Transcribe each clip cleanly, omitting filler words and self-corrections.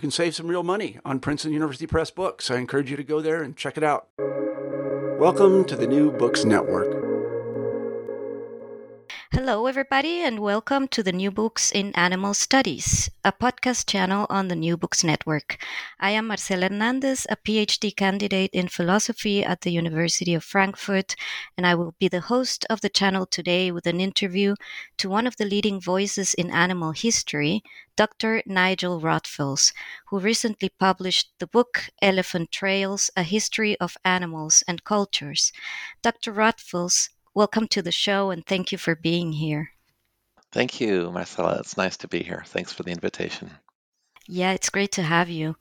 can save some real money on Princeton University Press books. I encourage you to go there and check it out. Welcome to the New Books Network. Hello, everybody, and welcome to the New Books in Animal Studies, a podcast channel on the New Books Network. I am Marcela Hernandez, a PhD candidate in philosophy at the University of Frankfurt, and I will be the host of the channel today with an interview to one of the leading voices in animal history, Dr. Nigel Rothfels, who recently published the book Elephant Trails, A History of Animals and Cultures. Dr. Rothfels, welcome to the show, and thank you for being here. Thank you, Marcela. It's nice to be here. Thanks for the invitation. Yeah, it's great to have you.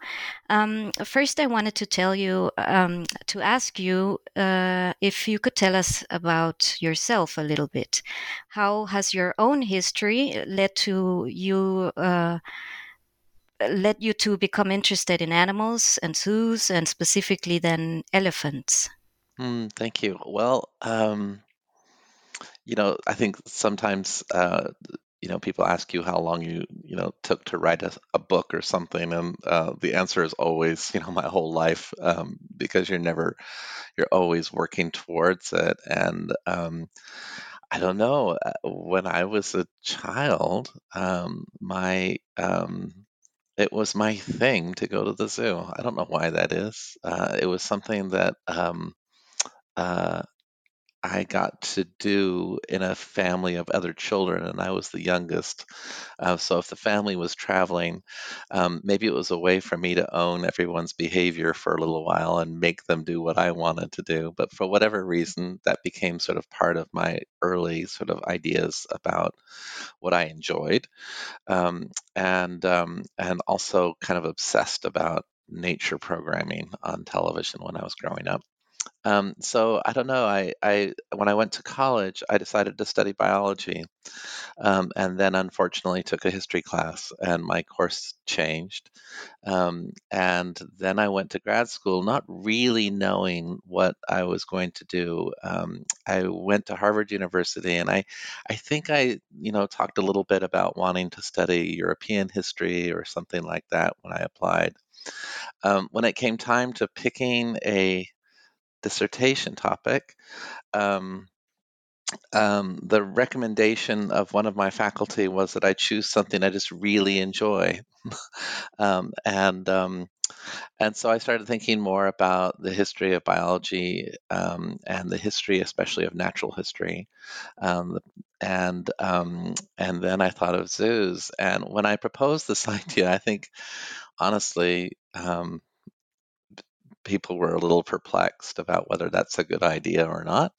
First, I wanted to tell you, to ask you if you could tell us about yourself a little bit. How has your own history led to you? Led you to become interested in animals and zoos, and specifically then elephants? Thank you. Well, I think sometimes, people ask you how long you took to write a book or something. And the answer is always, my whole life, because you're always working towards it. And I don't know, when I was a child, it was my thing to go to the zoo. I don't know why that is. It was something that I got to do in a family of other children, and I was the youngest. So if the family was traveling, maybe it was a way for me to own everyone's behavior for a little while and make them do what I wanted to do. But for whatever reason, that became sort of part of my early sort of ideas about what I enjoyed, and also kind of obsessed about nature programming on television when I was growing up. So I don't know. I when I went to college, I decided to study biology, and then unfortunately took a history class, and my course changed. And then I went to grad school, not really knowing what I was going to do. I went to Harvard University, and I think I talked a little bit about wanting to study European history or something like that when I applied. When it came time to picking a dissertation topic, the recommendation of one of my faculty was that I choose something I just really enjoy. And so I started thinking more about the history of biology, and the history, especially of natural history. And then I thought of zoos. And when I proposed this idea, I think, honestly, people were a little perplexed about whether that's a good idea or not.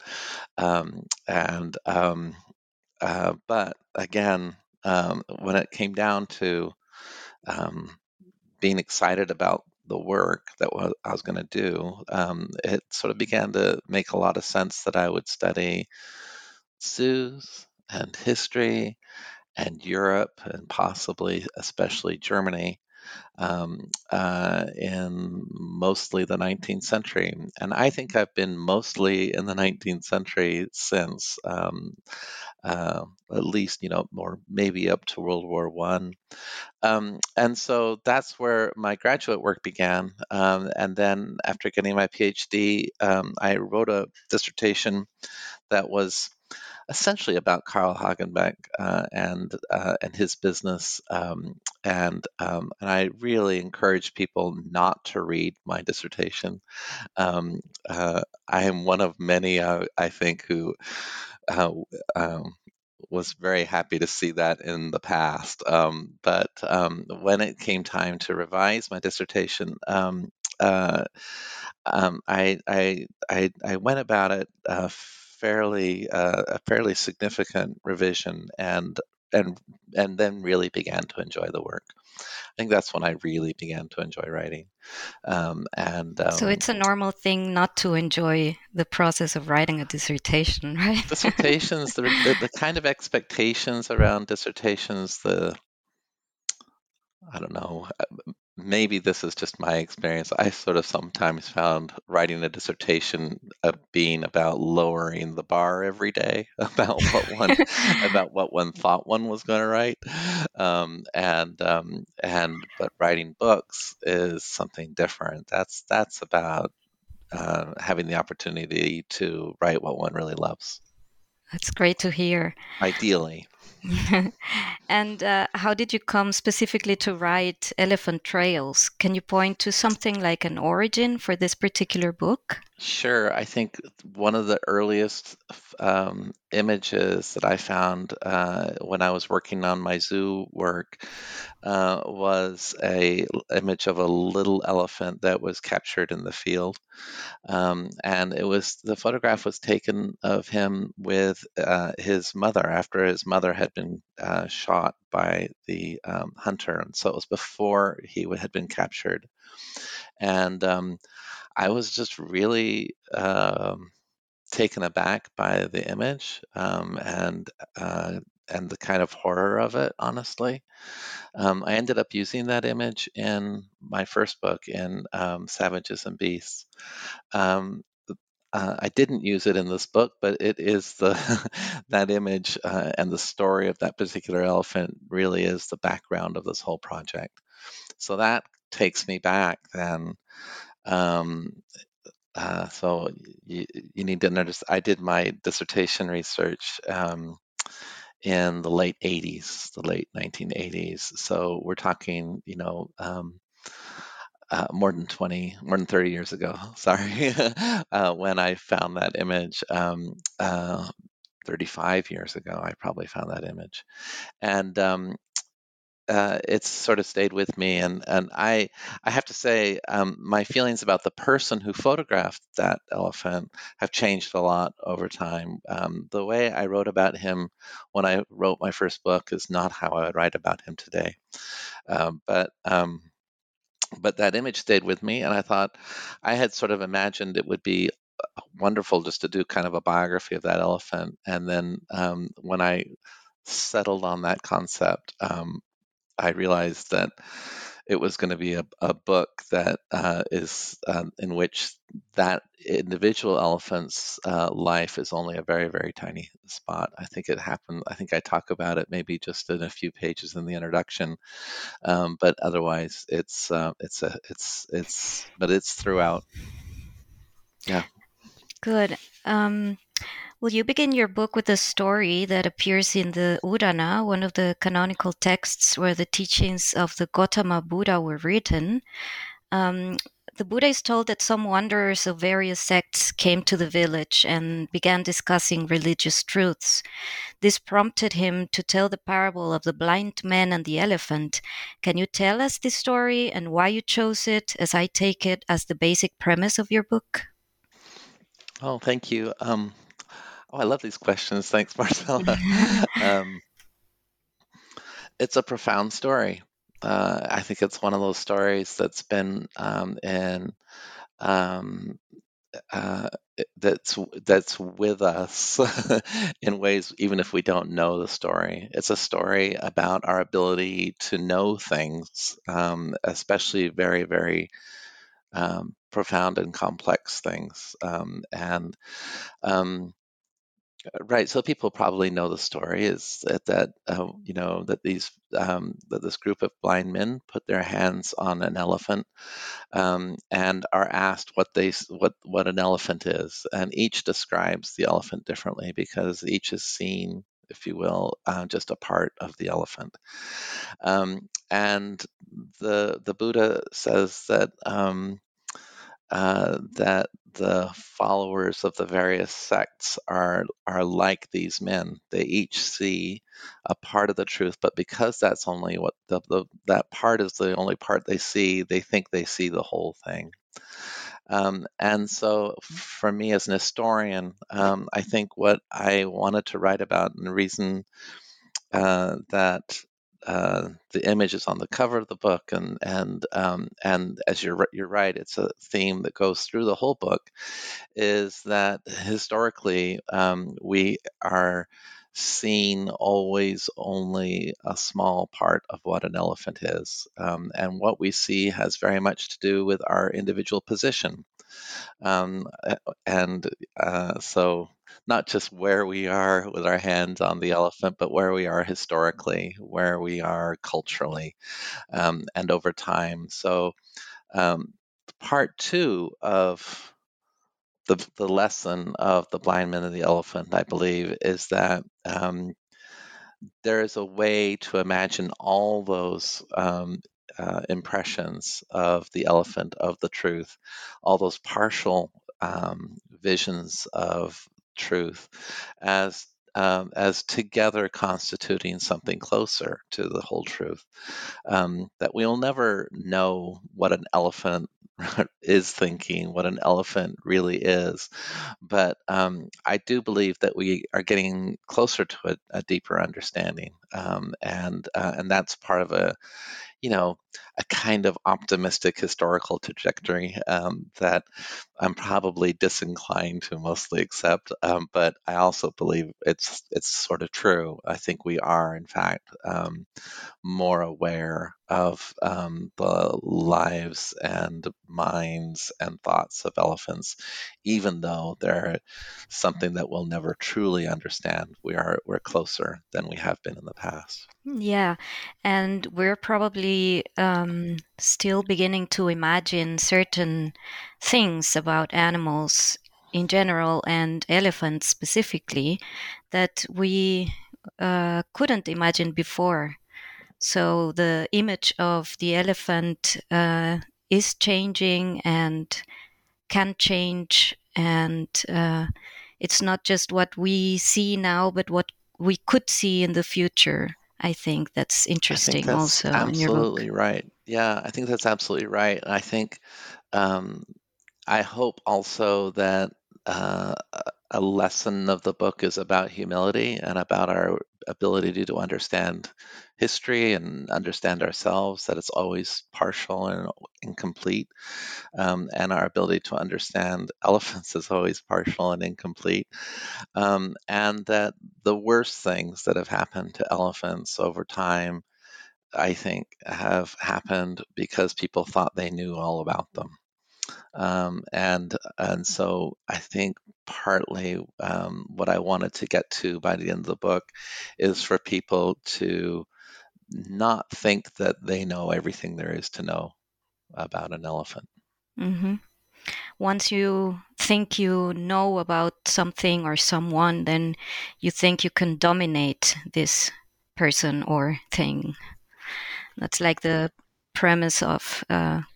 But again, when it came down to being excited about the work that I was going to do, it sort of began to make a lot of sense that I would study zoos and history and Europe and possibly especially Germany, in mostly the 19th century. And I think I've been mostly in the 19th century since at least, or maybe up to World War I. And so that's where my graduate work began. And then after getting my PhD, I wrote a dissertation that was essentially about Carl Hagenbeck and his business, and I really encourage people not to read my dissertation. I am one of many, I think, who was very happy to see that in the past. But when it came time to revise my dissertation, I went about it a fairly significant revision, and then really began to enjoy the work. I think that's when I really began to enjoy writing. So it's a normal thing not to enjoy the process of writing a dissertation, right? Dissertations, the kind of expectations around dissertations, I don't know. Maybe this is just my experience. I sort of sometimes found writing a dissertation of being about lowering the bar every day about what one thought one was going to write, but writing books is something different. That's about having the opportunity to write what one really loves. That's great to hear. Ideally. And how did you come specifically to write Elephant Trails? Can you point to something like an origin for this particular book? Sure. I think one of the earliest images that I found when I was working on my zoo work was an image of a little elephant that was captured in the field. And the photograph was taken of him with his mother after his mother had been shot by the hunter, and so it was before he had been captured. And I was just really taken aback by the image and the kind of horror of it, honestly. I ended up using that image in my first book, in Savages and Beasts. I didn't use it in this book, but it is that image and the story of that particular elephant really is the background of this whole project. So that takes me back then. So you need to notice I did my dissertation research in the late 1980s. So we're talking, more than 30 years ago, sorry, when I found that image, 35 years ago, I probably found that image. And it's sort of stayed with me. And I have to say, my feelings about the person who photographed that elephant have changed a lot over time. The way I wrote about him when I wrote my first book is not how I would write about him today. But that image stayed with me, and I thought I had sort of imagined it would be wonderful just to do kind of a biography of that elephant. And then when I settled on that concept, I realized that it was going to be a book that is in which that individual elephant's life is only a very, very tiny spot. I think it happened. I think I talk about it maybe just in a few pages in the introduction, but otherwise, it's throughout. Yeah. Good. Will you begin your book with a story that appears in the Udana, one of the canonical texts where the teachings of the Gautama Buddha were written. The Buddha is told that some wanderers of various sects came to the village and began discussing religious truths. This prompted him to tell the parable of the blind man and the elephant. Can you tell us this story and why you chose it, as I take it as the basic premise of your book? Oh, thank you. Oh, I love these questions. Thanks, Marcela. It's a profound story. I think it's one of those stories that's been that's with us in ways, even if we don't know the story. It's a story about our ability to know things, especially very, very profound and complex things. Right, so people probably know the story is that that this group of blind men put their hands on an elephant and are asked what an elephant is, and each describes the elephant differently because each is seen, if you will, just a part of the elephant. And the Buddha says that that the followers of the various sects are like these men. They each see a part of the truth, but because that's only what that part is, the only part they see, they think they see the whole thing. And so for me as an historian, I think what I wanted to write about, and the reason that the image is on the cover of the book, and as you're right, it's a theme that goes through the whole book, is that historically we are seeing always only a small part of what an elephant is, and what we see has very much to do with our individual position, so not just where we are with our hands on the elephant, but where we are historically, where we are culturally, and over time. So part two of the lesson of the blind man and the elephant, I believe, is that there is a way to imagine all those impressions of the elephant, of the truth, all those partial visions of truth as together constituting something closer to the whole truth, that we'll never know what an elephant is thinking, what an elephant really is. But I do believe that we are getting closer to a deeper understanding. And that's part of a kind of optimistic historical trajectory that I'm probably disinclined to mostly accept. But I also believe it's sort of true. I think we are, in fact, more aware of the lives and minds and thoughts of elephants, even though they're something that we'll never truly understand. We're closer than we have been in the past. Yeah, and we're probably still beginning to imagine certain things about animals in general and elephants specifically that we couldn't imagine before. So the image of the elephant is changing and can change, and it's not just what we see now, but what we could see in the future. I think that's interesting. Absolutely right. Yeah, I think that's absolutely right. And I think, I hope also that a lesson of the book is about humility and about our ability to understand history and understand ourselves, that it's always partial and incomplete. And our ability to understand elephants is always partial and incomplete. And that the worst things that have happened to elephants over time, I think, have happened because people thought they knew all about them. And so I think partly what I wanted to get to by the end of the book is for people to not think that they know everything there is to know about an elephant. Mm-hmm. Once you think you know about something or someone, then you think you can dominate this person or thing. That's like the premise of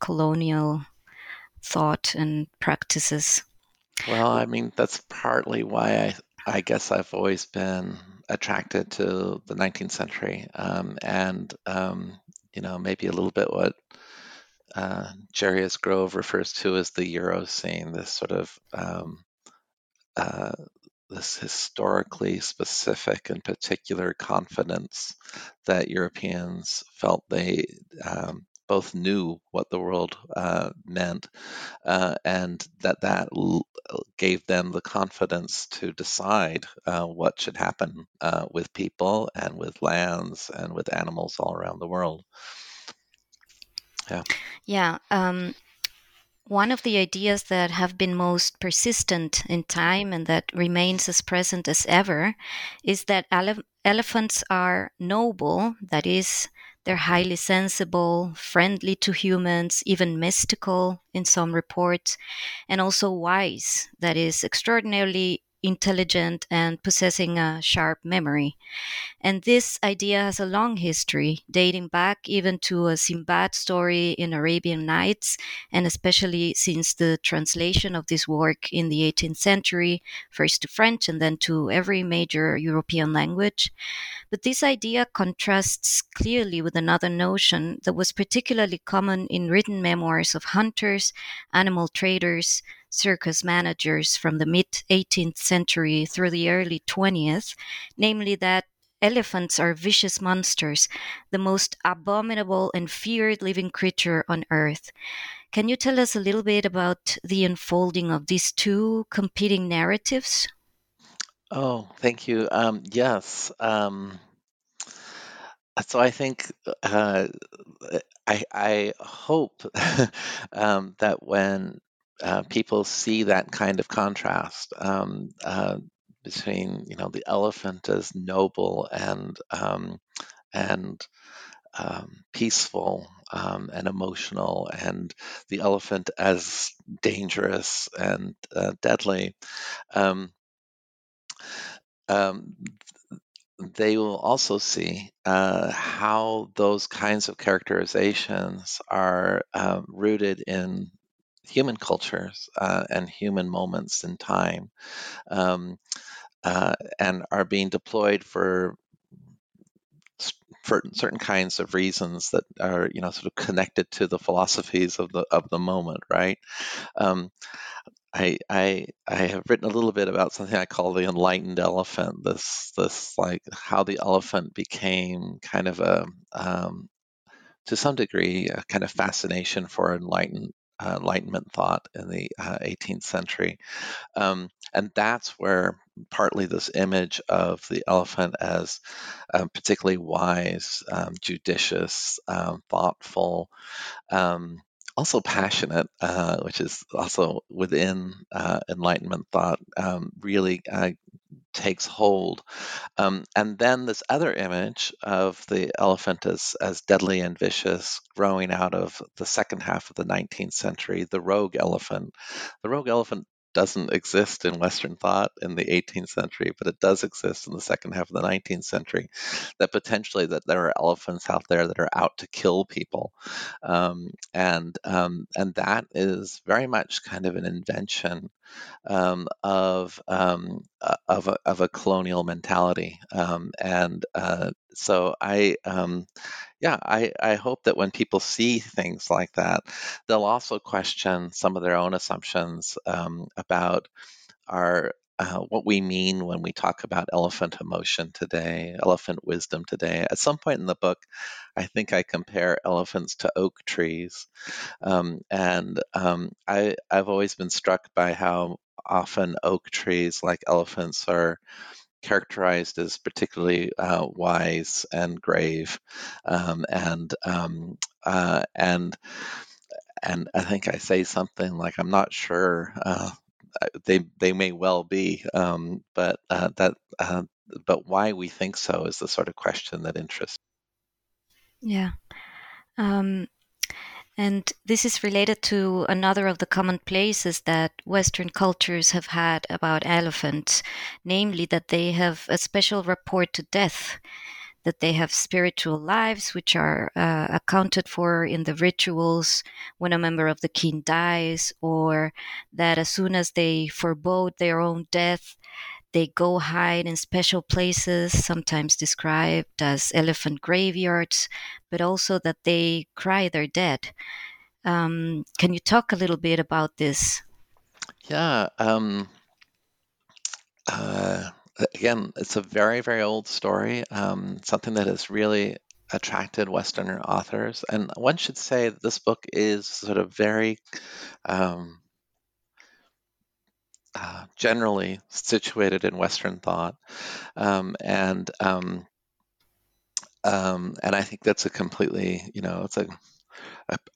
colonial thought and practices. Well, I mean, that's partly why I guess I've always been attracted to the 19th century, maybe a little bit what Jarius Grove refers to as the Eurocene, this sort of this historically specific and particular confidence that Europeans felt they both knew what the world meant, and that gave them the confidence to decide what should happen with people and with lands and with animals all around the world. Yeah. One of the ideas that have been most persistent in time and that remains as present as ever is that elephants are noble, that is, they're highly sensible, friendly to humans, even mystical in some reports, and also wise, that is, extraordinarily intelligent and possessing a sharp memory. And this idea has a long history, dating back even to a Sinbad story in Arabian Nights, and especially since the translation of this work in the 18th century, first to French and then to every major European language. But this idea contrasts clearly with another notion that was particularly common in written memoirs of hunters, animal traders, circus managers from the mid-18th century through the early 20th, namely that elephants are vicious monsters, the most abominable and feared living creature on earth. Can you tell us a little bit about the unfolding of these two competing narratives? Oh, thank you. Yes. So I think I hope that when people see that kind of contrast between, the elephant as noble and peaceful and emotional, and the elephant as dangerous and deadly. They will also see how those kinds of characterizations are rooted in human cultures and human moments in time, and are being deployed for certain kinds of reasons that are, sort of connected to the philosophies of the moment, right? I have written a little bit about something I call the enlightened elephant. This like how the elephant became kind of a to some degree a kind of fascination for Enlightenment thought in the 18th century. And that's where partly this image of the elephant as particularly wise, judicious, thoughtful, also passionate, which is also within Enlightenment thought, really takes hold. And then this other image of the elephant as deadly and vicious growing out of the second half of the 19th century, the rogue elephant. The rogue elephant doesn't exist in Western thought in the 18th century, but it does exist in the second half of the 19th century, that potentially that there are elephants out there that are out to kill people. And that is very much kind of an invention of a colonial mentality. So I hope that when people see things like that, they'll also question some of their own assumptions about our what we mean when we talk about elephant emotion today, elephant wisdom today. At some point in the book, I think I compare elephants to oak trees. I've always been struck by how often oak trees, like elephants, are characterized as particularly wise and grave, and I think I say something like, I'm not sure they may well be, but why we think so is the sort of question that interests. Yeah. And this is related to another of the commonplaces that Western cultures have had about elephants, namely that they have a special rapport to death, that they have spiritual lives which are accounted for in the rituals when a member of the kin dies, or that as soon as they forebode their own death, they go hide in special places, sometimes described as elephant graveyards, but also that they cry their dead. Can you talk a little bit about this? Yeah. Again, it's a very, very old story, something that has really attracted Western authors. And one should say that this book is sort of very generally situated in Western thought. And I think that's a completely, it's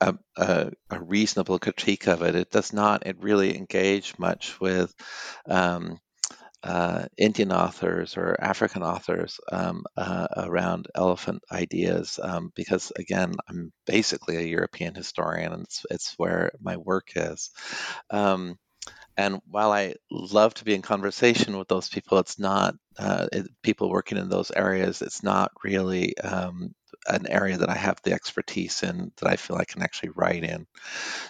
a reasonable critique of it. It does not, it really engage much with Indian authors or African authors around elephant ideas, because again, I'm basically a European historian, and it's where my work is. And while I love to be in conversation with those people, it's not people working in those areas. It's not really an area that I have the expertise in that I feel I can actually write in.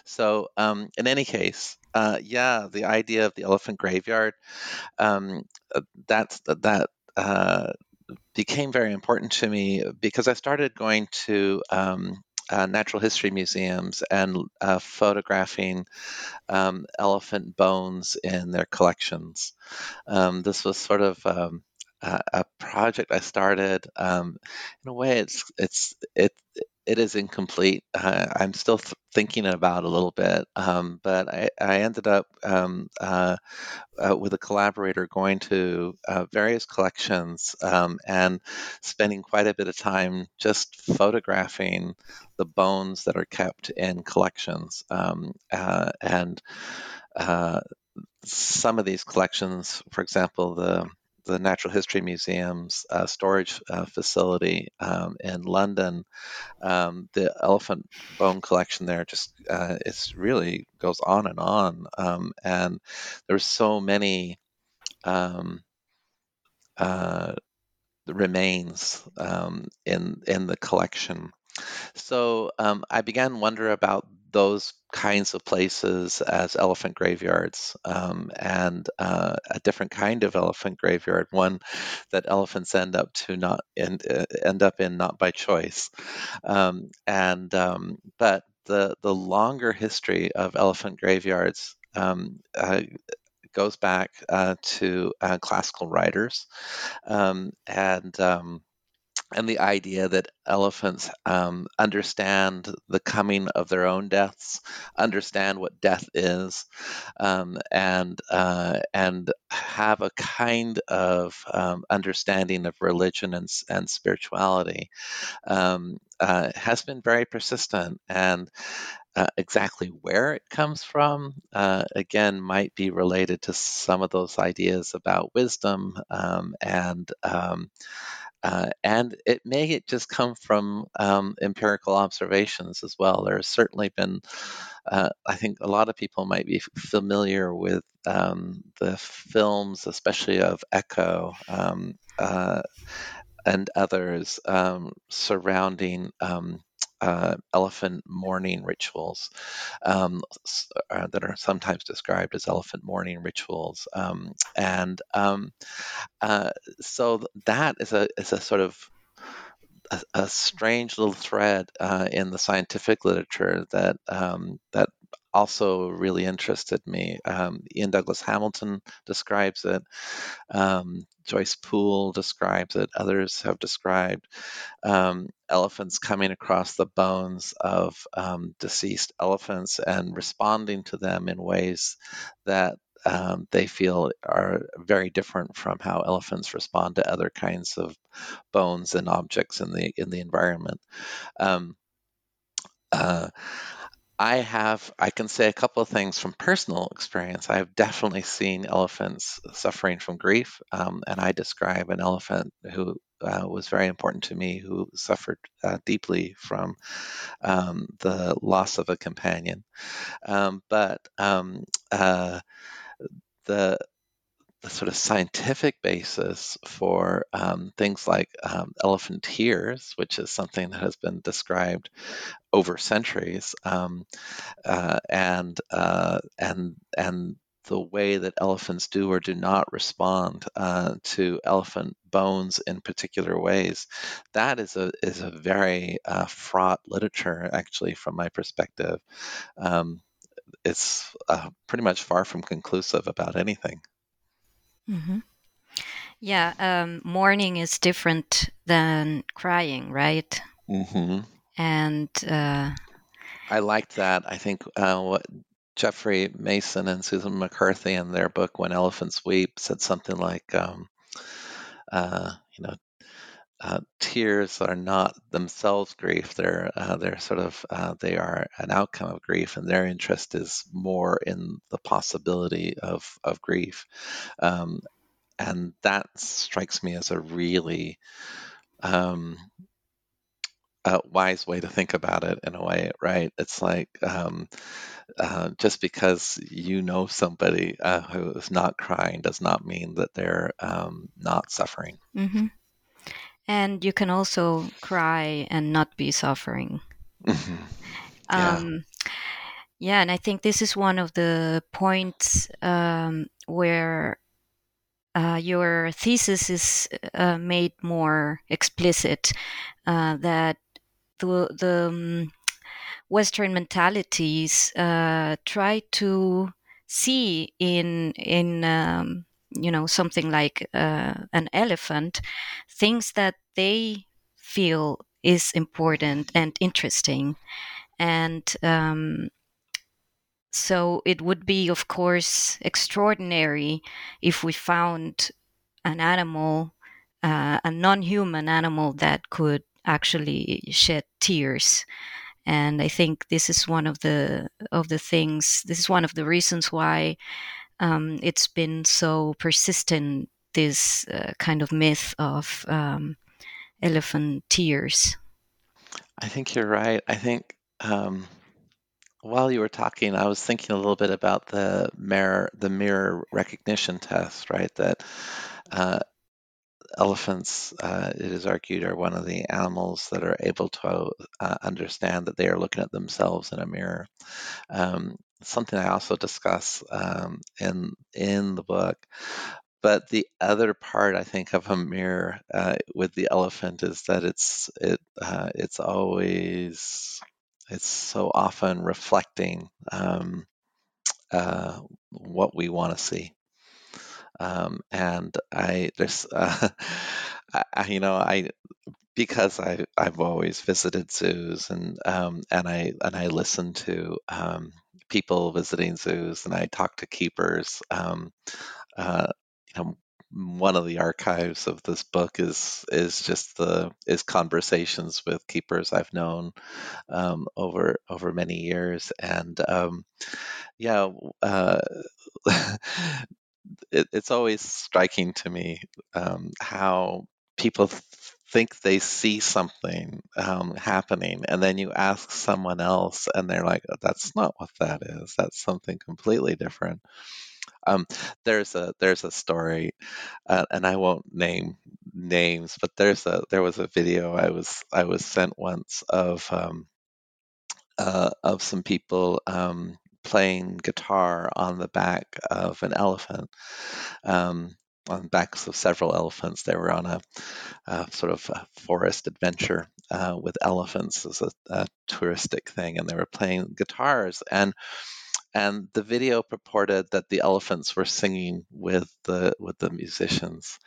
So in any case, the idea of the elephant graveyard, that became very important to me because I started going to natural history museums and photographing elephant bones in their collections. This was sort of a project I started. In a way, it is incomplete. I'm still thinking about a little bit, but I ended up with a collaborator going to various collections and spending quite a bit of time just photographing the bones that are kept in collections. And some of these collections, for example, the Natural History Museum's storage facility in London, the elephant bone collection there just it's really goes on and on. And there's so many remains in the collection. So I began to wonder about those kinds of places as elephant graveyards, and a different kind of elephant graveyard, one that elephants end up in not by choice. But the longer history of elephant graveyards goes back to classical writers, and the idea that elephants understand the coming of their own deaths, understand what death is, and have a kind of understanding of religion and spirituality has been very persistent. And exactly where it comes from, again, might be related to some of those ideas about wisdom, and it may just come from empirical observations as well. There's certainly been, I think a lot of people might be familiar with the films, especially of Echo and others surrounding elephant mourning rituals that are sometimes described as elephant mourning rituals, so that is a sort of a strange little thread in the scientific literature that that also really interested me. Ian Douglas Hamilton describes it. Joyce Poole describes it. Others have described elephants coming across the bones of deceased elephants and responding to them in ways that they feel are very different from how elephants respond to other kinds of bones and objects in the environment. I can say a couple of things from personal experience. I have definitely seen elephants suffering from grief, and I describe an elephant who was very important to me, who suffered deeply from the loss of a companion. The sort of scientific basis for things like elephant tears, which is something that has been described over centuries, and the way that elephants do or do not respond to elephant bones in particular ways, that is a very fraught literature, actually, from my perspective. It's pretty much far from conclusive about anything. Mm-hmm. Yeah, mourning is different than crying, right? Mm-hmm. And I liked that. I think what Jeffrey Mason and Susan McCarthy in their book When Elephants Weep said something like, tears are not themselves grief. They are an outcome of grief, and their interest is more in the possibility of grief. And that strikes me as a really a wise way to think about it, in a way, right? It's like just because you know somebody who is not crying does not mean that they're not suffering. Mm-hmm. And you can also cry and not be suffering. Mm-hmm. Yeah, and I think this is one of the points where your thesis is made more explicit, that the Western mentalities try to see in something like an elephant, things that they feel is important and interesting. And so it would be, of course, extraordinary if we found an animal, a non-human animal that could actually shed tears. And I think this is one of the things, this is one of the reasons why it's been so persistent, this kind of myth of elephant tears. I think you're right. I think while you were talking, I was thinking a little bit about the mirror recognition test, right? That elephants, it is argued, are one of the animals that are able to understand that they are looking at themselves in a mirror. Something I also discuss in the book. But the other part, I think, of a mirror with the elephant is that it's so often reflecting what we want to see. Because I've always visited zoos and I listen to people visiting zoos, and I talk to keepers. One of the archives of this book is conversations with keepers I've known over many years, and it's always striking to me how people think they see something happening, and then you ask someone else and they're like, that's not what that is, that's something completely different. There's a story, and I won't name names, but there was a video I was sent once of some people playing guitar on the back of an elephant, on the backs of several elephants. They were on a sort of a forest adventure with elephants as a touristic thing, and they were playing guitars. And the video purported that the elephants were singing with the musicians,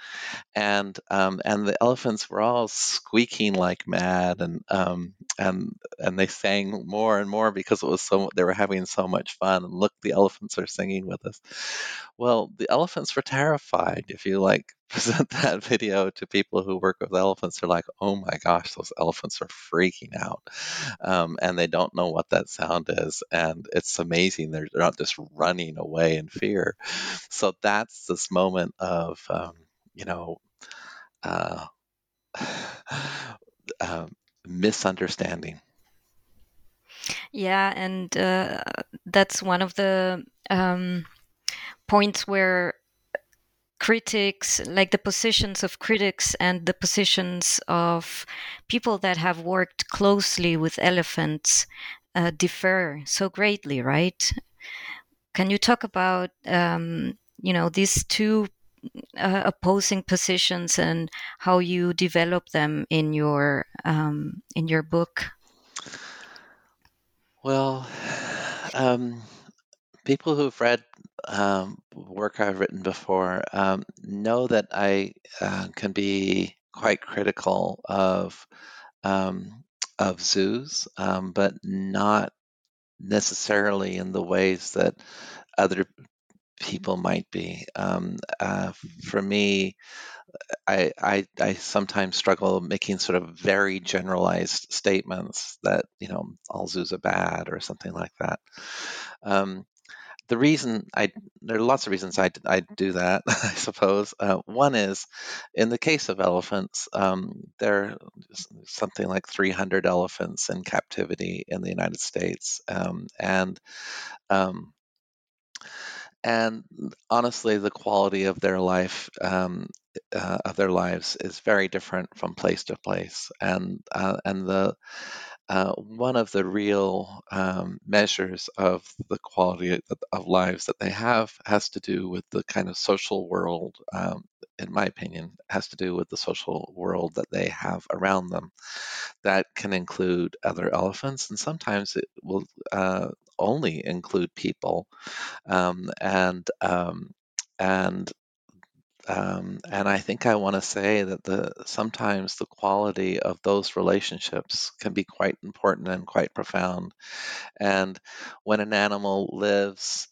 and the elephants were all squeaking like mad, and they sang more and more because they were having so much fun. And look, the elephants are singing with us. Well, the elephants were terrified. If you present that video to people who work with elephants, they're like, oh my gosh, those elephants are freaking out, and they don't know what that sound is, and it's amazing they're not just running away in fear. So that's this moment of misunderstanding. Yeah, and that's one of the points where critics, like the positions of critics and the positions of people that have worked closely with elephants differ so greatly, right? Can you talk about, these two opposing positions and how you develop them in your book? Well, people who've read work I've written before know that I can be quite critical of of zoos, but not necessarily in the ways that other people might be. For me, I sometimes struggle making sort of very generalized statements that, you know, all zoos are bad or something like that. The reason there are lots of reasons I do that, I suppose. One is, in the case of elephants, there are something like 300 elephants in captivity in the United States, and honestly, the quality of their life, of their lives, is very different from place to place, and the. One of the real measures of the quality of lives that they have has to do with the kind of social world, in my opinion, has to do with the social world that they have around them. That can include other elephants, and sometimes it will only include people. And I think I want to say that sometimes the quality of those relationships can be quite important and quite profound. And when an animal lives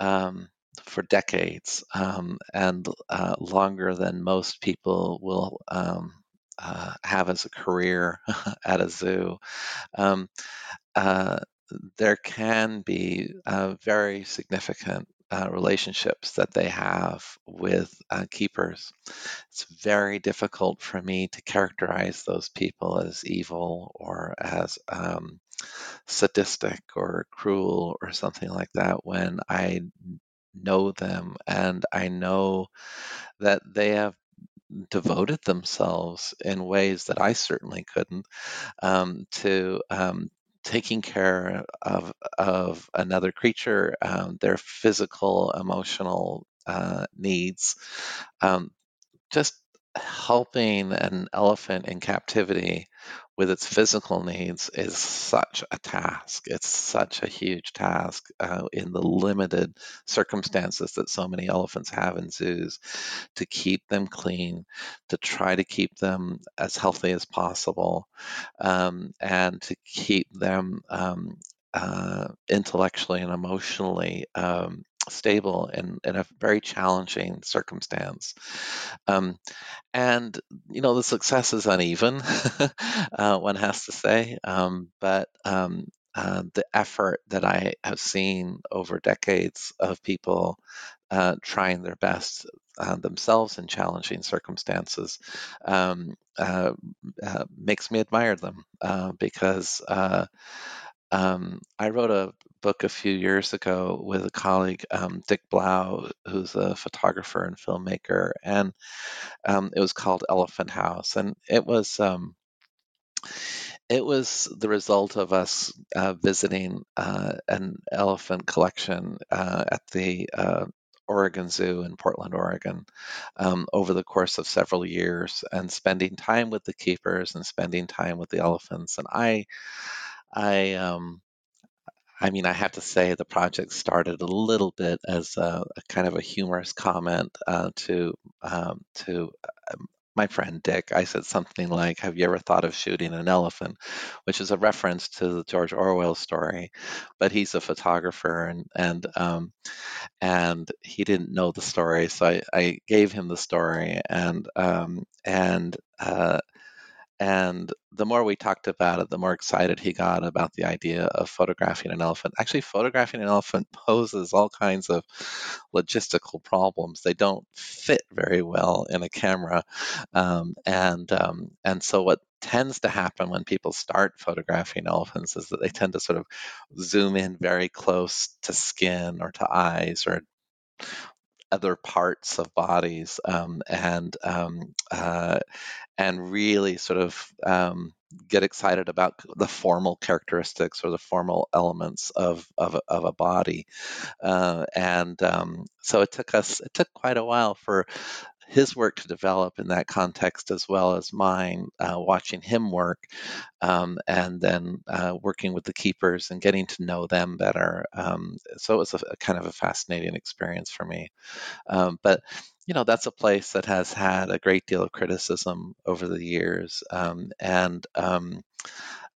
for decades and longer than most people will have as a career at a zoo, there can be very significant relationships that they have with keepers. It's very difficult for me to characterize those people as evil or as sadistic or cruel or something like that when I know them and I know that they have devoted themselves in ways that I certainly couldn't to taking care of another creature, their physical, emotional needs. Just helping an elephant in captivity with its physical needs is such a task. It's such a huge task in the limited circumstances that so many elephants have in zoos, to keep them clean, to try to keep them as healthy as possible, and to keep them intellectually and emotionally stable in a very challenging circumstance. And, you know, the success is uneven, one has to say, but the effort that I have seen over decades of people trying their best themselves in challenging circumstances makes me admire them because I wrote a book a few years ago with a colleague, Dick Blau, who's a photographer and filmmaker, and it was called Elephant House, and it was the result of us visiting an elephant collection at the Oregon Zoo in Portland, Oregon, over the course of several years, and spending time with the keepers and spending time with the elephants, and I mean, I have to say the project started a little bit as a kind of a humorous comment to my friend Dick. I said something like, "Have you ever thought of shooting an elephant?" Which is a reference to the George Orwell story. But he's a photographer, and he didn't know the story, so I gave him the story, and the more we talked about it, the more excited he got about the idea of photographing an elephant. Actually, photographing an elephant poses all kinds of logistical problems. They don't fit very well in a camera. And so what tends to happen when people start photographing elephants is that they tend to sort of zoom in very close to skin or to eyes or other parts of bodies, and really sort of get excited about the formal characteristics or the formal elements of a body, and so it took quite a while for his work to develop in that context, as well as mine, watching him work, and then working with the keepers and getting to know them better. So it was a kind of a fascinating experience for me. But, you know, that's a place that has had a great deal of criticism over the years.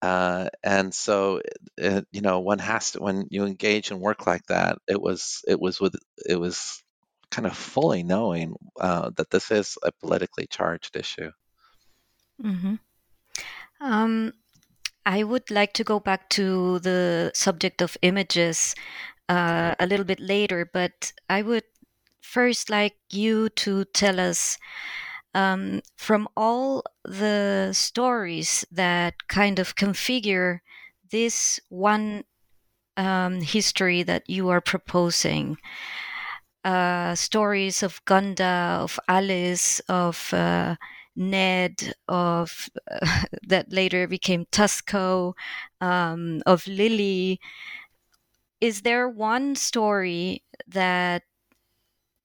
And so, you know, one has to, when you engage in work like that, it was kind of fully knowing that this is a politically charged issue. Mm-hmm. I would like to go back to the subject of images a little bit later, but I would first like you to tell us, from all the stories that kind of configure this one history that you are proposing, stories of Gunda, of Alice, of Ned, of that later became Tusco, of Lily. Is there one story that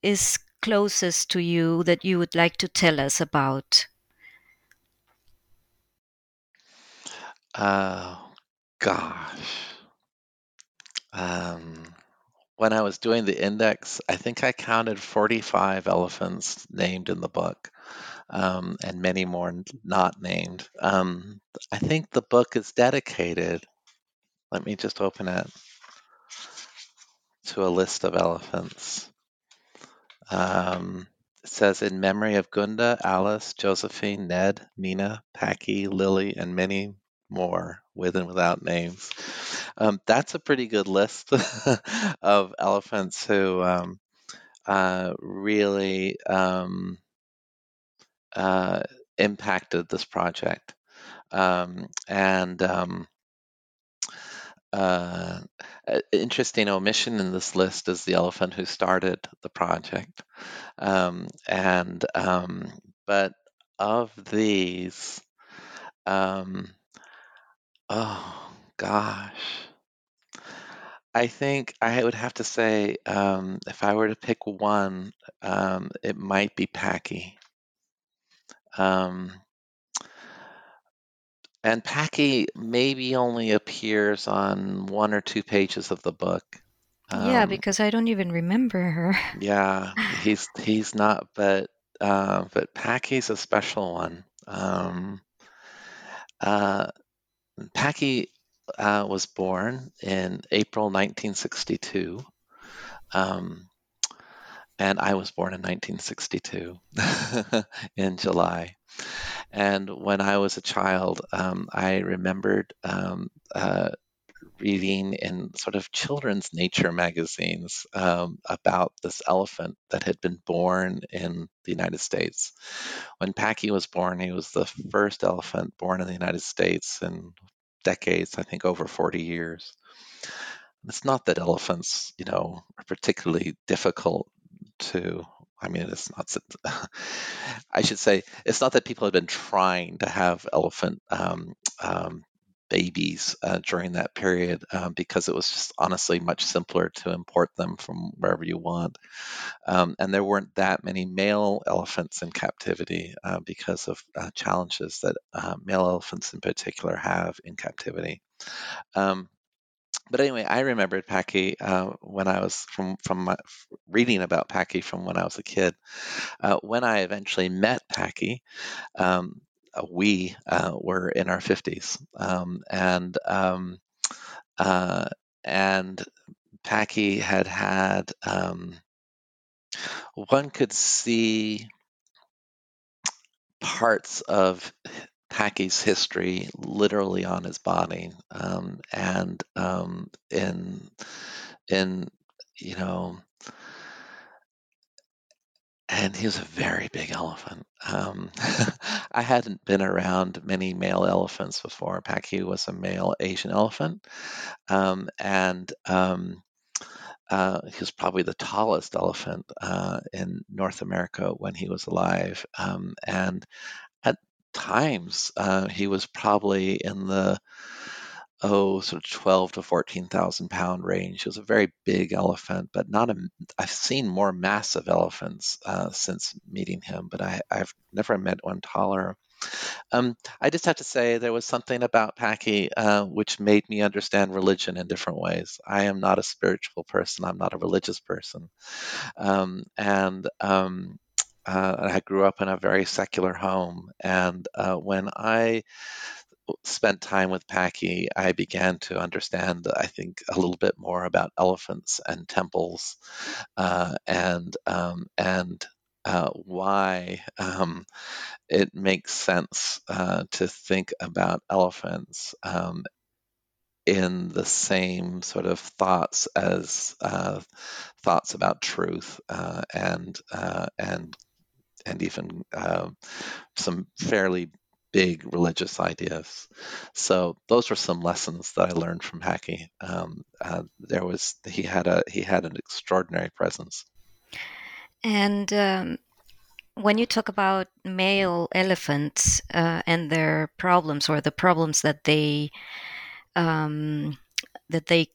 is closest to you that you would like to tell us about? When I was doing the index, I think I counted 45 elephants named in the book, and many more not named. I think the book is dedicated, let me just open it, to a list of elephants. It says, in memory of Gunda, Alice, Josephine, Ned, Mina, Packy, Lily, and many more, with and without names. That's a pretty good list of elephants who really impacted this project. Interesting omission in this list is the elephant who started the project. But of these, I think I would have to say, if I were to pick one, it might be Packy. And Packy maybe only appears on one or two pages of the book. Yeah, because I don't even remember her. Yeah, he's not, but Packy's a special one. Packy was born in April 1962, and I was born in 1962 in July. And when I was a child, I remembered reading in sort of children's nature magazines about this elephant that had been born in the United States. When Packy was born, he was the first elephant born in the United States in decades, I think over 40 years. It's not that elephants, you know, are particularly difficult to, I mean, it's not, I should say, it's not that people have been trying to have elephant babies during that period, because it was just honestly much simpler to import them from wherever you want. And there weren't that many male elephants in captivity because of challenges that male elephants in particular have in captivity. But anyway, I remembered Packy when I was from reading about Packy from when I was a kid. When I eventually met Packy, we were in our 50s, and Packy had one could see parts of Packy's history literally on his body, and in you know, and he was a very big elephant. I hadn't been around many male elephants before. Packy was a male Asian elephant, he was probably the tallest elephant in North America when he was alive, and times he was probably in the 12 to 14,000 pound range. He was a very big elephant, but not a. I've seen more massive elephants since meeting him, but I've never met one taller. I just have to say there was something about Packy which made me understand religion in different ways. I am not a spiritual person. I'm not a religious person, I grew up in a very secular home, and when I spent time with Paki, I began to understand, I think, a little bit more about elephants and temples, and why it makes sense to think about elephants in the same sort of thoughts as thoughts about truth and even some fairly big religious ideas. So those were some lessons that I learned from Hackey. He had an extraordinary presence. And when you talk about male elephants and their problems, or the problems that they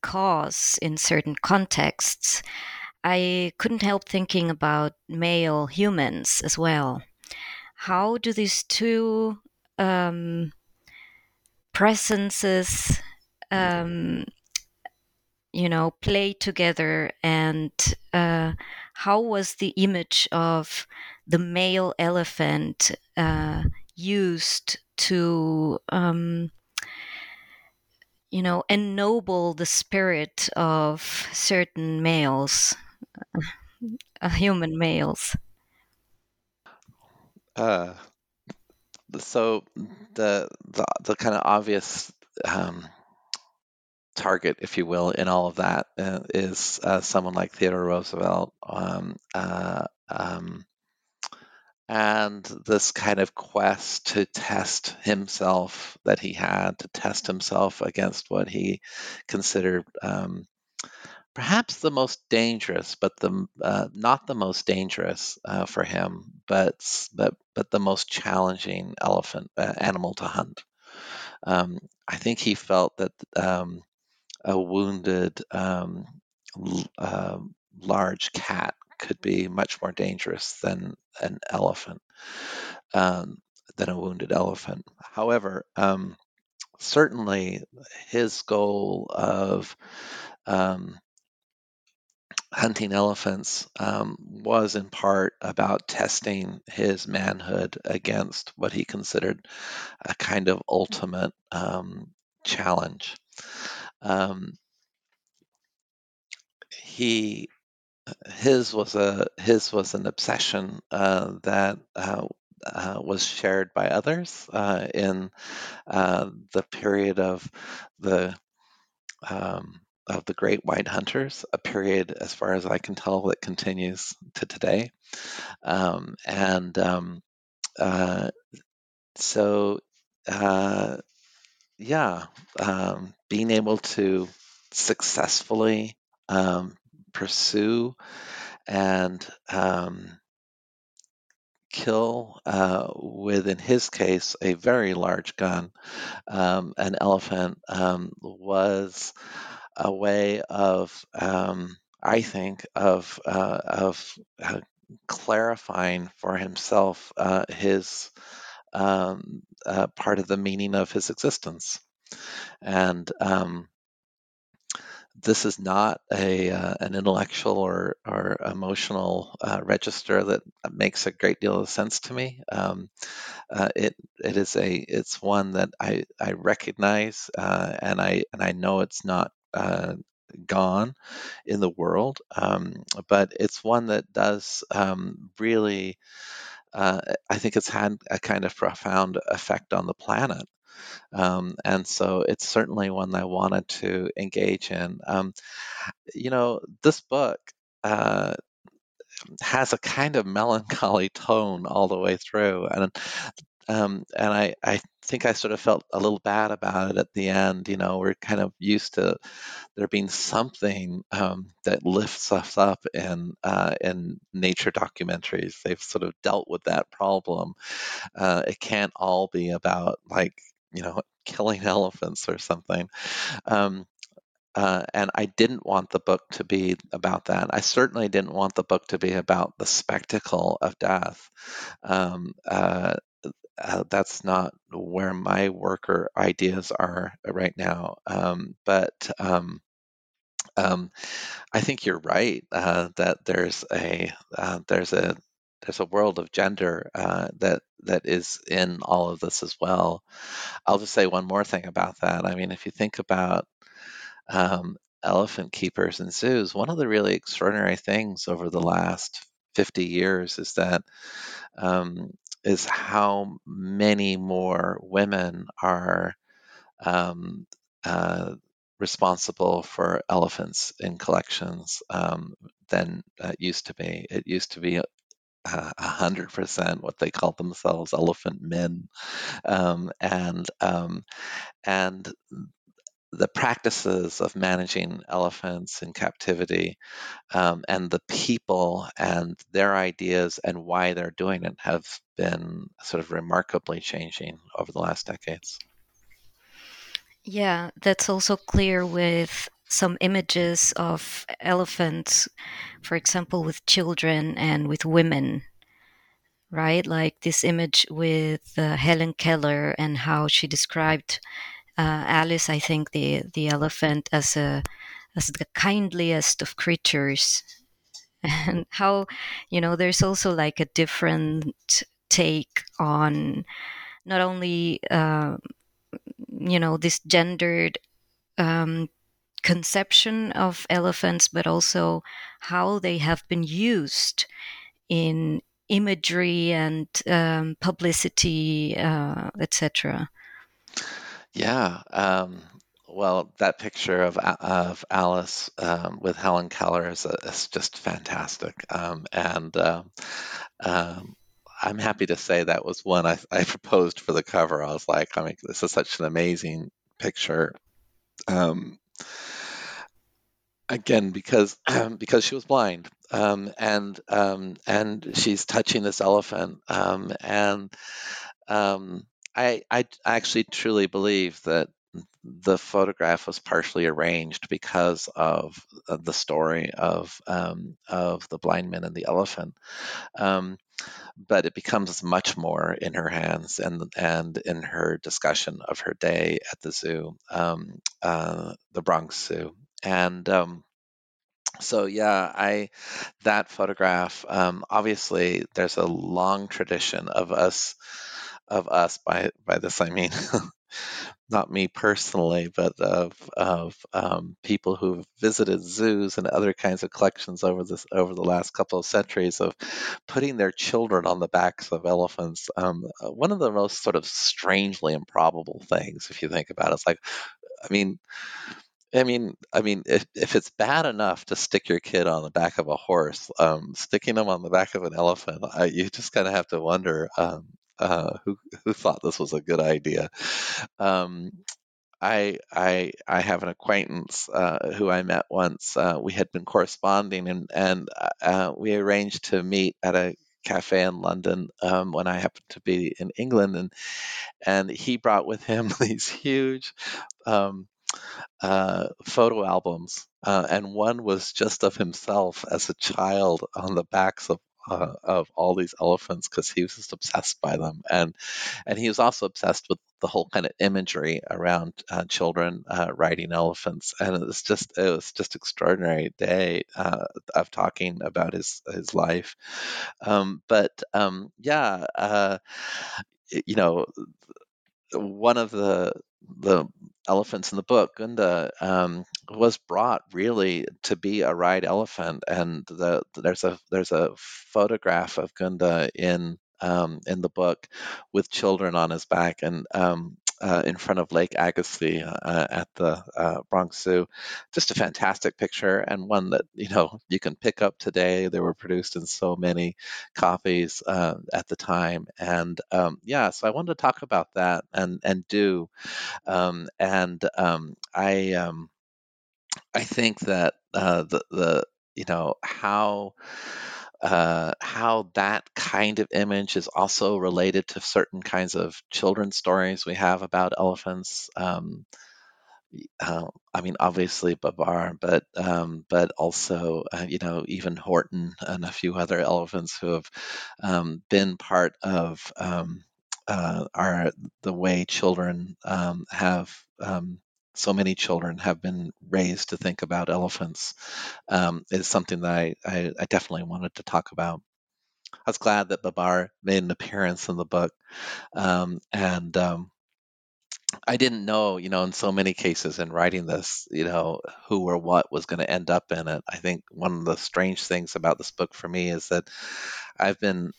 cause in certain contexts, I couldn't help thinking about male humans as well. How do these two presences, play together, and how was the image of the male elephant used to ennoble the spirit of certain males, human males? So the kind of obvious target, if you will, in all of that is someone like Theodore Roosevelt, and this kind of quest to test himself that he had, to test himself against what he considered perhaps the most dangerous, but not the most dangerous for him, but the most challenging animal to hunt. I think he felt that a wounded large cat could be much more dangerous than an elephant, than a wounded elephant. However, certainly his goal of hunting elephants was in part about testing his manhood against what he considered a kind of ultimate challenge. His was an obsession that was shared by others in the period of the Great White Hunters, a period, as far as I can tell, that continues to today. Being able to successfully pursue and kill, with, in his case, a very large gun, an elephant, was a way of, I think, of clarifying for himself his part of the meaning of his existence. And this is not an intellectual or emotional register that makes a great deal of sense to me. It's one that I recognize, and I know it's not gone in the world, but it's one that does really. I think it's had a kind of profound effect on the planet. And so it's certainly one that I wanted to engage in. This book has a kind of melancholy tone all the way through, and I think I sort of felt a little bad about it at the end. We're kind of used to there being something that lifts us up in nature documentaries. They've sort of dealt with that problem. It can't all be about killing elephants or something. And I didn't want the book to be about that. I certainly didn't want the book to be about the spectacle of death. That's not where my work or ideas are right now. I think you're right that there's a there's a world of gender that is in all of this as well. I'll just say one more thing about that. I mean, if you think about elephant keepers in zoos, one of the really extraordinary things over the last 50 years is that is how many more women are responsible for elephants in collections than used to be. It used to be 100% what they called themselves, elephant men, and the practices of managing elephants in captivity, and the people and their ideas and why they're doing it have been sort of remarkably changing over the last decades. Yeah, that's also clear with some images of elephants, for example, with children and with women, right? Like this image with Helen Keller and how she described Alice, I think, the elephant, as the kindliest of creatures, and how, you know, there's also like a different take on not only you know, this gendered conception of elephants, but also how they have been used in imagery and publicity, etc. Yeah. Well, that picture of Alice with Helen Keller is just fantastic, I'm happy to say that was one I proposed for the cover. I was like, I mean, this is such an amazing picture. Again, because she was blind, and she's touching this elephant, I actually truly believe that the photograph was partially arranged because of the story of the blind man and the elephant. But it becomes much more in her hands and in her discussion of her day at the zoo, the Bronx Zoo. And that photograph, obviously there's a long tradition of us, by this I mean not me personally, but of people who've visited zoos and other kinds of collections over the last couple of centuries, of putting their children on the backs of elephants. One of the most sort of strangely improbable things, if you think about it, it's like, I mean, if it's bad enough to stick your kid on the back of a horse, sticking them on the back of an elephant, you just kind of have to wonder. Who thought this was a good idea? I have an acquaintance who I met once. We had been corresponding, and we arranged to meet at a cafe in London when I happened to be in England, and he brought with him these huge photo albums, and one was just of himself as a child on the backs of all these elephants, because he was just obsessed by them, and he was also obsessed with the whole kind of imagery around children riding elephants, and it was just extraordinary day of talking about his life, you know, one of the elephants in the book, Gunda, was brought really to be a ride elephant, and there's a photograph of Gunda in the book with children on his back, and in front of Lake Agassiz at the Bronx Zoo. Just a fantastic picture, and one that, you know, you can pick up today. They were produced in so many copies at the time, and so I wanted to talk about that I think that the you know, how that kind of image is also related to certain kinds of children's stories we have about elephants. I mean, obviously Babar, but also, you know, even Horton and a few other elephants who have been part of are the way children have. So many children have been raised to think about elephants, is something that I definitely wanted to talk about. I was glad that Babar made an appearance in the book. I didn't know, in so many cases in writing this, who or what was going to end up in it. I think one of the strange things about this book for me is that I've been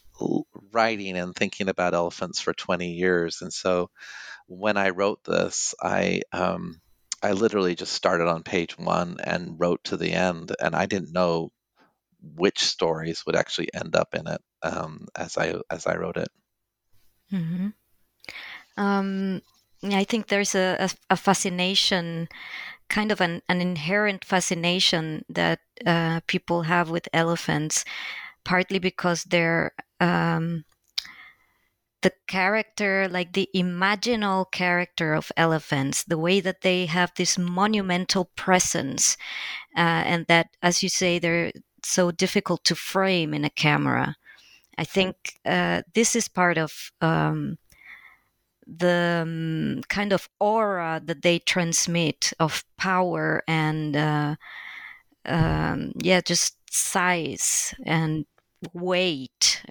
writing and thinking about elephants for 20 years. And so when I wrote this, I literally just started on page 1 and wrote to the end. And I didn't know which stories would actually end up in it as I wrote it. Mm-hmm. I think there's a fascination, kind of an inherent fascination that people have with elephants, partly because they're the character, like the imaginal character of elephants, the way that they have this monumental presence, and that, as you say, they're so difficult to frame in a camera. I think this is part of the kind of aura that they transmit of power and just size and weight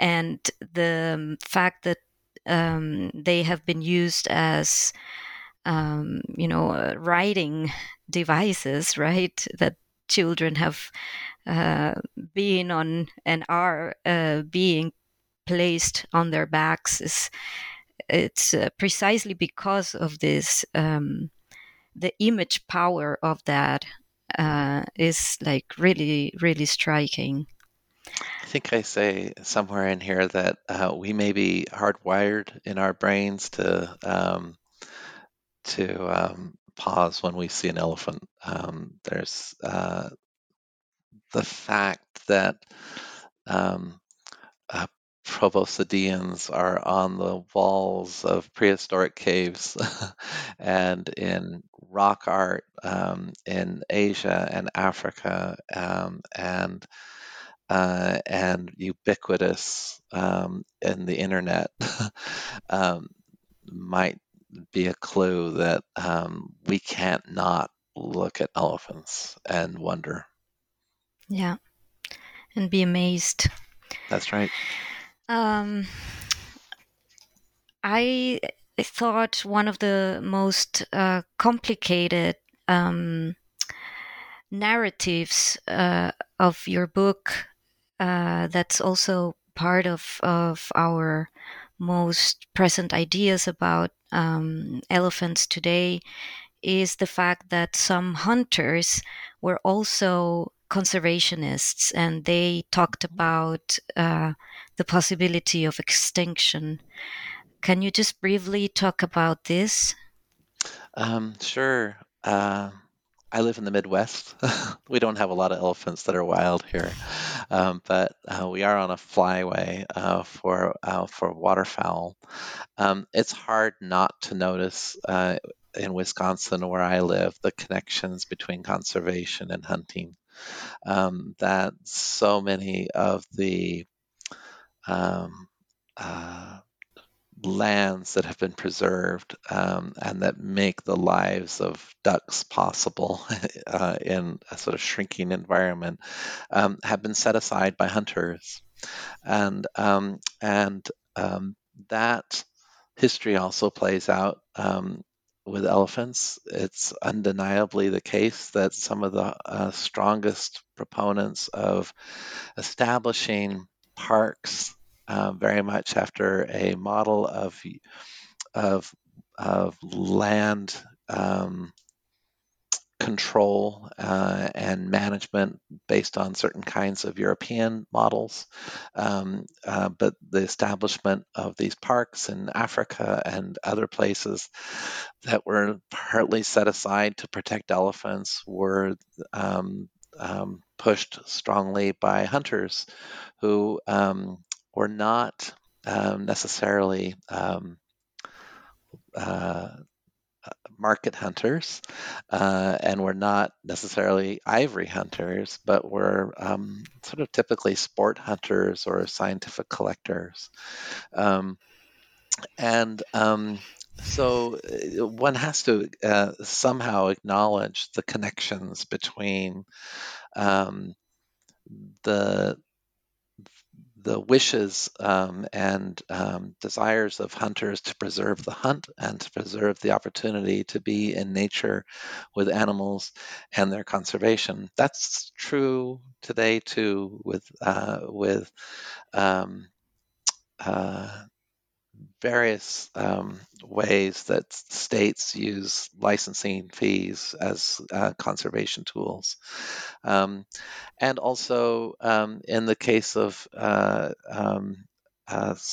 and the fact that they have been used as writing devices, right? That children have been on and are being placed on their backs. It's precisely because of this, the image power of that is like really, really striking. I think I say somewhere in here that we may be hardwired in our brains to pause when we see an elephant. There's the fact that proboscideans are on the walls of prehistoric caves and in rock art in Asia and Africa, and ubiquitous in the internet might be a clue that we can't not look at elephants and wonder. Yeah, and be amazed. That's right. I thought one of the most complicated narratives of your book that's also part of our most present ideas about elephants today is the fact that some hunters were also conservationists, and they talked about the possibility of extinction. Can you just briefly talk about this? Sure. I live in the Midwest. We don't have a lot of elephants that are wild here, but we are on a flyway for waterfowl. It's hard not to notice in Wisconsin, where I live, the connections between conservation and hunting. That so many of the lands that have been preserved and that make the lives of ducks possible in a sort of shrinking environment have been set aside by hunters. And that history also plays out with elephants. It's undeniably the case that some of the strongest proponents of establishing parks, very much after a model of land control and management based on certain kinds of European models. But the establishment of these parks in Africa and other places that were partly set aside to protect elephants were pushed strongly by hunters who were not necessarily market hunters and were not necessarily ivory hunters, but were sort of typically sport hunters or scientific collectors. So one has to somehow acknowledge the connections between the the wishes and desires of hunters to preserve the hunt and to preserve the opportunity to be in nature with animals and their conservation. That's true today too, with various ways that states use licensing fees as conservation tools. And also in the case of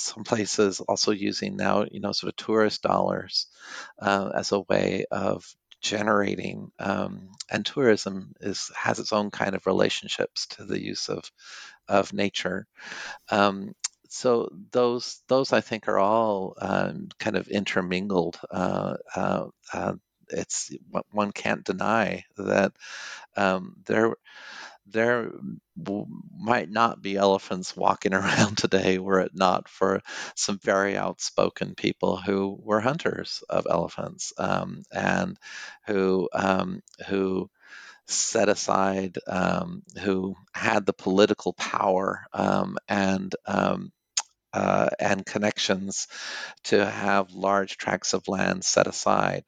some places also using now, sort of tourist dollars as a way of generating, and tourism has its own kind of relationships to the use of nature. So those I think are all kind of intermingled. It's one can't deny that there might not be elephants walking around today were it not for some very outspoken people who were hunters of elephants and who set aside, who had the political power and connections to have large tracts of land set aside.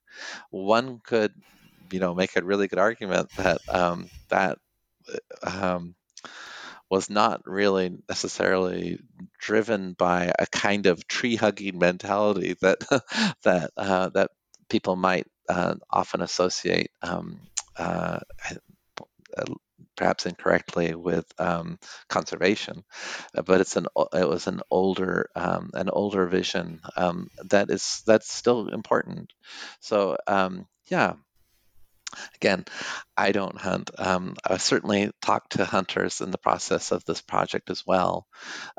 One could, make a really good argument that that was not really necessarily driven by a kind of tree-hugging mentality that people might often associate. Perhaps incorrectly with conservation, but it was an older vision that's still important. So again, I don't hunt. I certainly talked to hunters in the process of this project as well,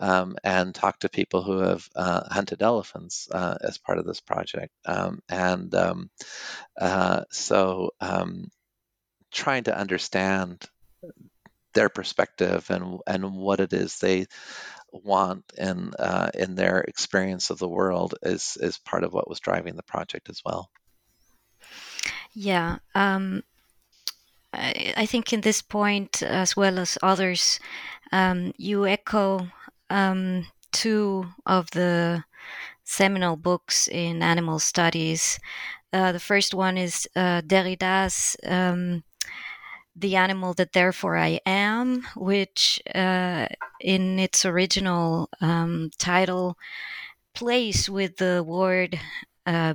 and talked to people who have hunted elephants as part of this project, and so trying to understand their perspective and what it is they want in their experience of the world is part of what was driving the project as well. Yeah, I think in this point, as well as others, you echo two of the seminal books in animal studies. The first one is Derrida's The Animal That Therefore I Am, which in its original title plays with the word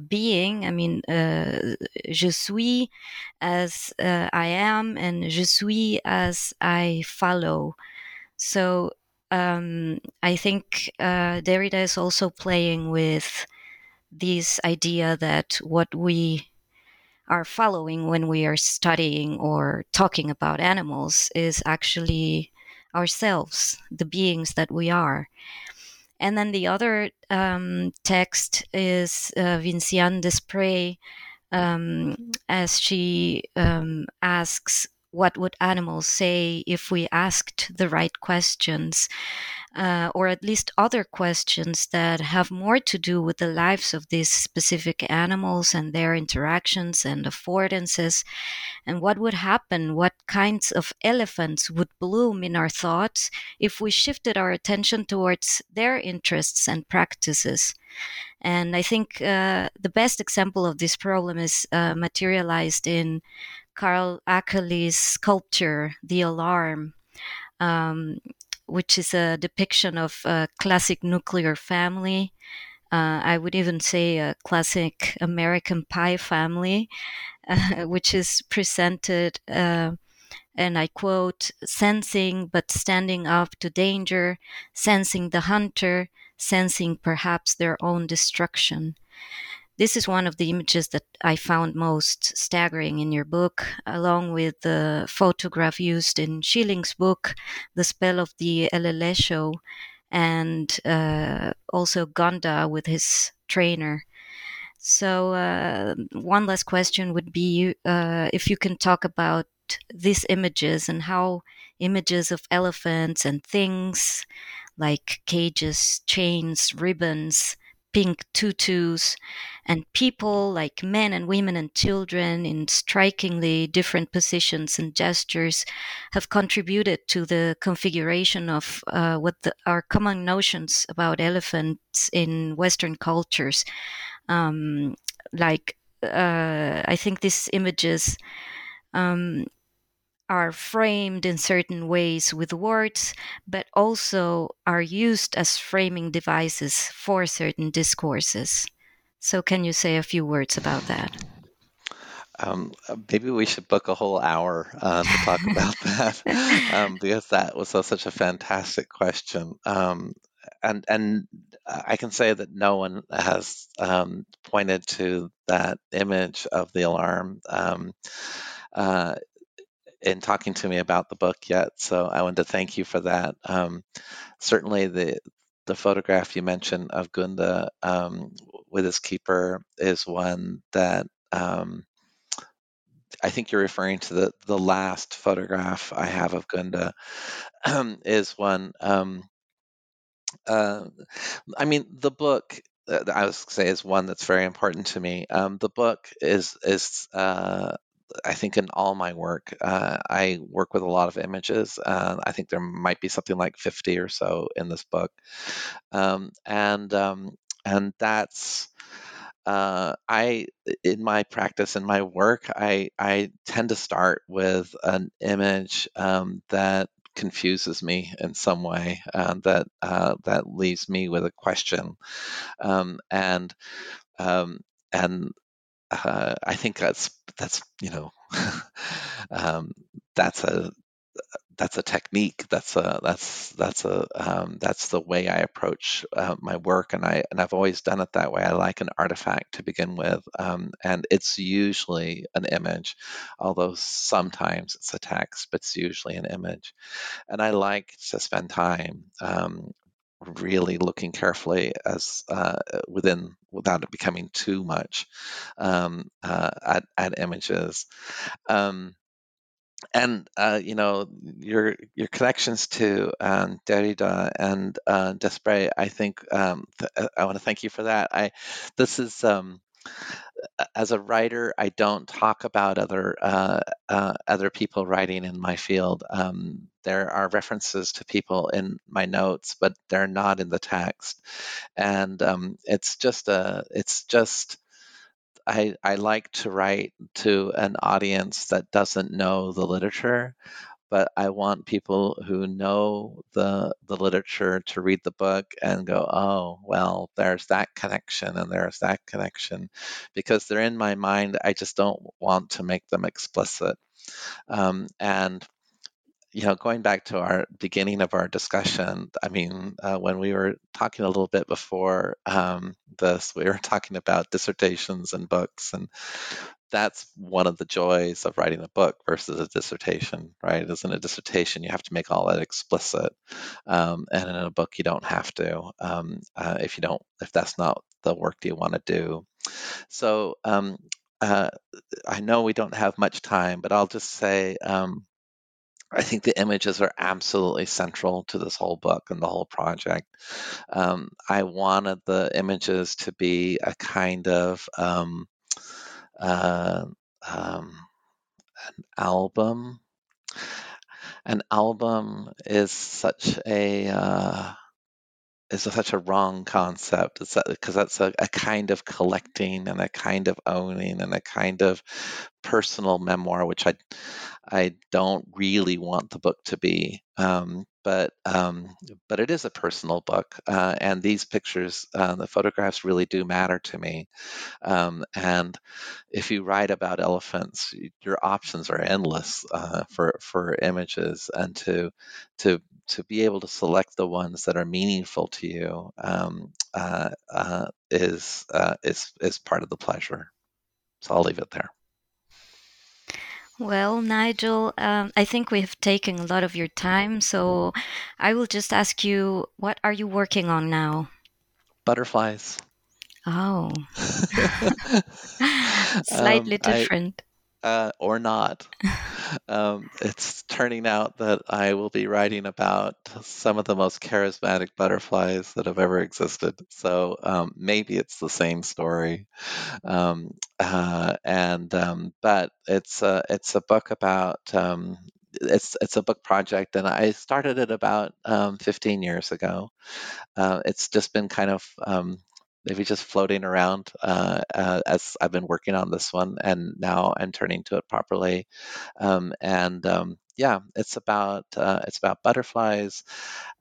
being. I mean, je suis as I am, and je suis as I follow. So I think Derrida is also playing with this idea that what we are following when we are studying or talking about animals is actually ourselves, the beings that we are. And then the other text is Vinciane Desprez, as she asks, what would animals say if we asked the right questions, or at least other questions that have more to do with the lives of these specific animals and their interactions and affordances, and what would happen, what kinds of elephants would bloom in our thoughts if we shifted our attention towards their interests and practices. And I think the best example of this problem is materialized in Carl Akeley's sculpture, The Alarm, which is a depiction of a classic nuclear family. I would even say a classic American Pie family, which is presented, and I quote, sensing but standing up to danger, sensing the hunter, sensing perhaps their own destruction. This is one of the images that I found most staggering in your book, along with the photograph used in Schilling's book, The Spell of the Elelesho, and also Gonda with his trainer. So one last question would be if you can talk about these images and how images of elephants and things like cages, chains, ribbons, pink tutus, and people like men and women and children in strikingly different positions and gestures have contributed to the configuration of what are common notions about elephants in Western cultures. I think these images are framed in certain ways with words, but also are used as framing devices for certain discourses. So can you say a few words about that? Maybe we should book a whole hour to talk about that, because that was such a fantastic question. And I can say that no one has pointed to that image of the alarm in talking to me about the book yet. So I wanted to thank you for that. Certainly the photograph you mentioned of Gunda with his keeper is one that I think you're referring to. The last photograph I have of Gunda is one. The book, I was going to say, is one that's very important to me. The book is I think in all my work, I work with a lot of images. I think there might be something like 50 or so in this book. And that's, in my practice, in my work, I tend to start with an image that confuses me in some way, that leaves me with a question. I think that's that's a technique. That's the way I approach my work, and I've always done it that way. I like an artifact to begin with, and it's usually an image, although sometimes it's a text, but it's usually an image. And I like to spend time really looking carefully without it becoming too much at images. Your connections to Derrida and Desprez, I think I want to thank you for that. As a writer, I don't talk about other people writing in my field. There are references to people in my notes, but they're not in the text. And I like to write to an audience that doesn't know the literature, but I want people who know the literature to read the book and go, oh, well, there's that connection and there's that connection, because they're in my mind. I just don't want to make them explicit. Going back to our beginning of our discussion, when we were talking a little bit before this, we were talking about dissertations and books, and that's one of the joys of writing a book versus a dissertation, right? Because in a dissertation, you have to make all that explicit, and in a book, you don't have to if that's not the work you want to do. So I know we don't have much time, but I'll just say. I think the images are absolutely central to this whole book and the whole project. I wanted the images to be a kind of an album. An album is such a wrong concept, because that's a kind of collecting and a kind of owning and a kind of personal memoir, which I don't really want the book to be. But it is a personal book, and these pictures, the photographs, really do matter to me. And if you write about elephants, your options are endless for images, and to be able to select the ones that are meaningful to you is part of the pleasure. So I'll leave it there. Well, Nigel, I think we have taken a lot of your time, so I will just ask you, what are you working on now? Butterflies. Oh. Slightly different. Or not. It's turning out that I will be writing about some of the most charismatic butterflies that have ever existed. So maybe it's the same story. But it's a book about it's a book project, and I started it about 15 years ago. It's just been kind of maybe just floating around as I've been working on this one, and now I'm turning to it properly. It's about butterflies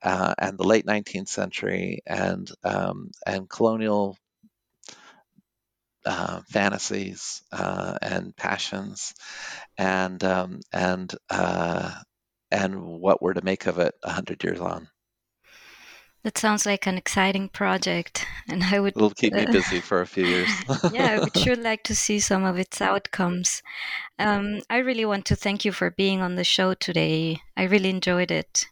and the late 19th century and colonial fantasies and passions and what we're to make of it 100 years on. That sounds like an exciting project, and I would. It'll keep me busy for a few years. Yeah, I would sure like to see some of its outcomes. I really want to thank you for being on the show today. I really enjoyed it.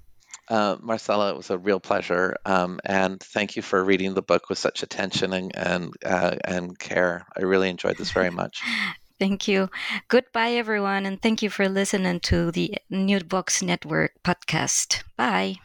Marcela, it was a real pleasure, and thank you for reading the book with such attention and care. I really enjoyed this very much. Thank you. Goodbye, everyone, and thank you for listening to the New Books Network podcast. Bye.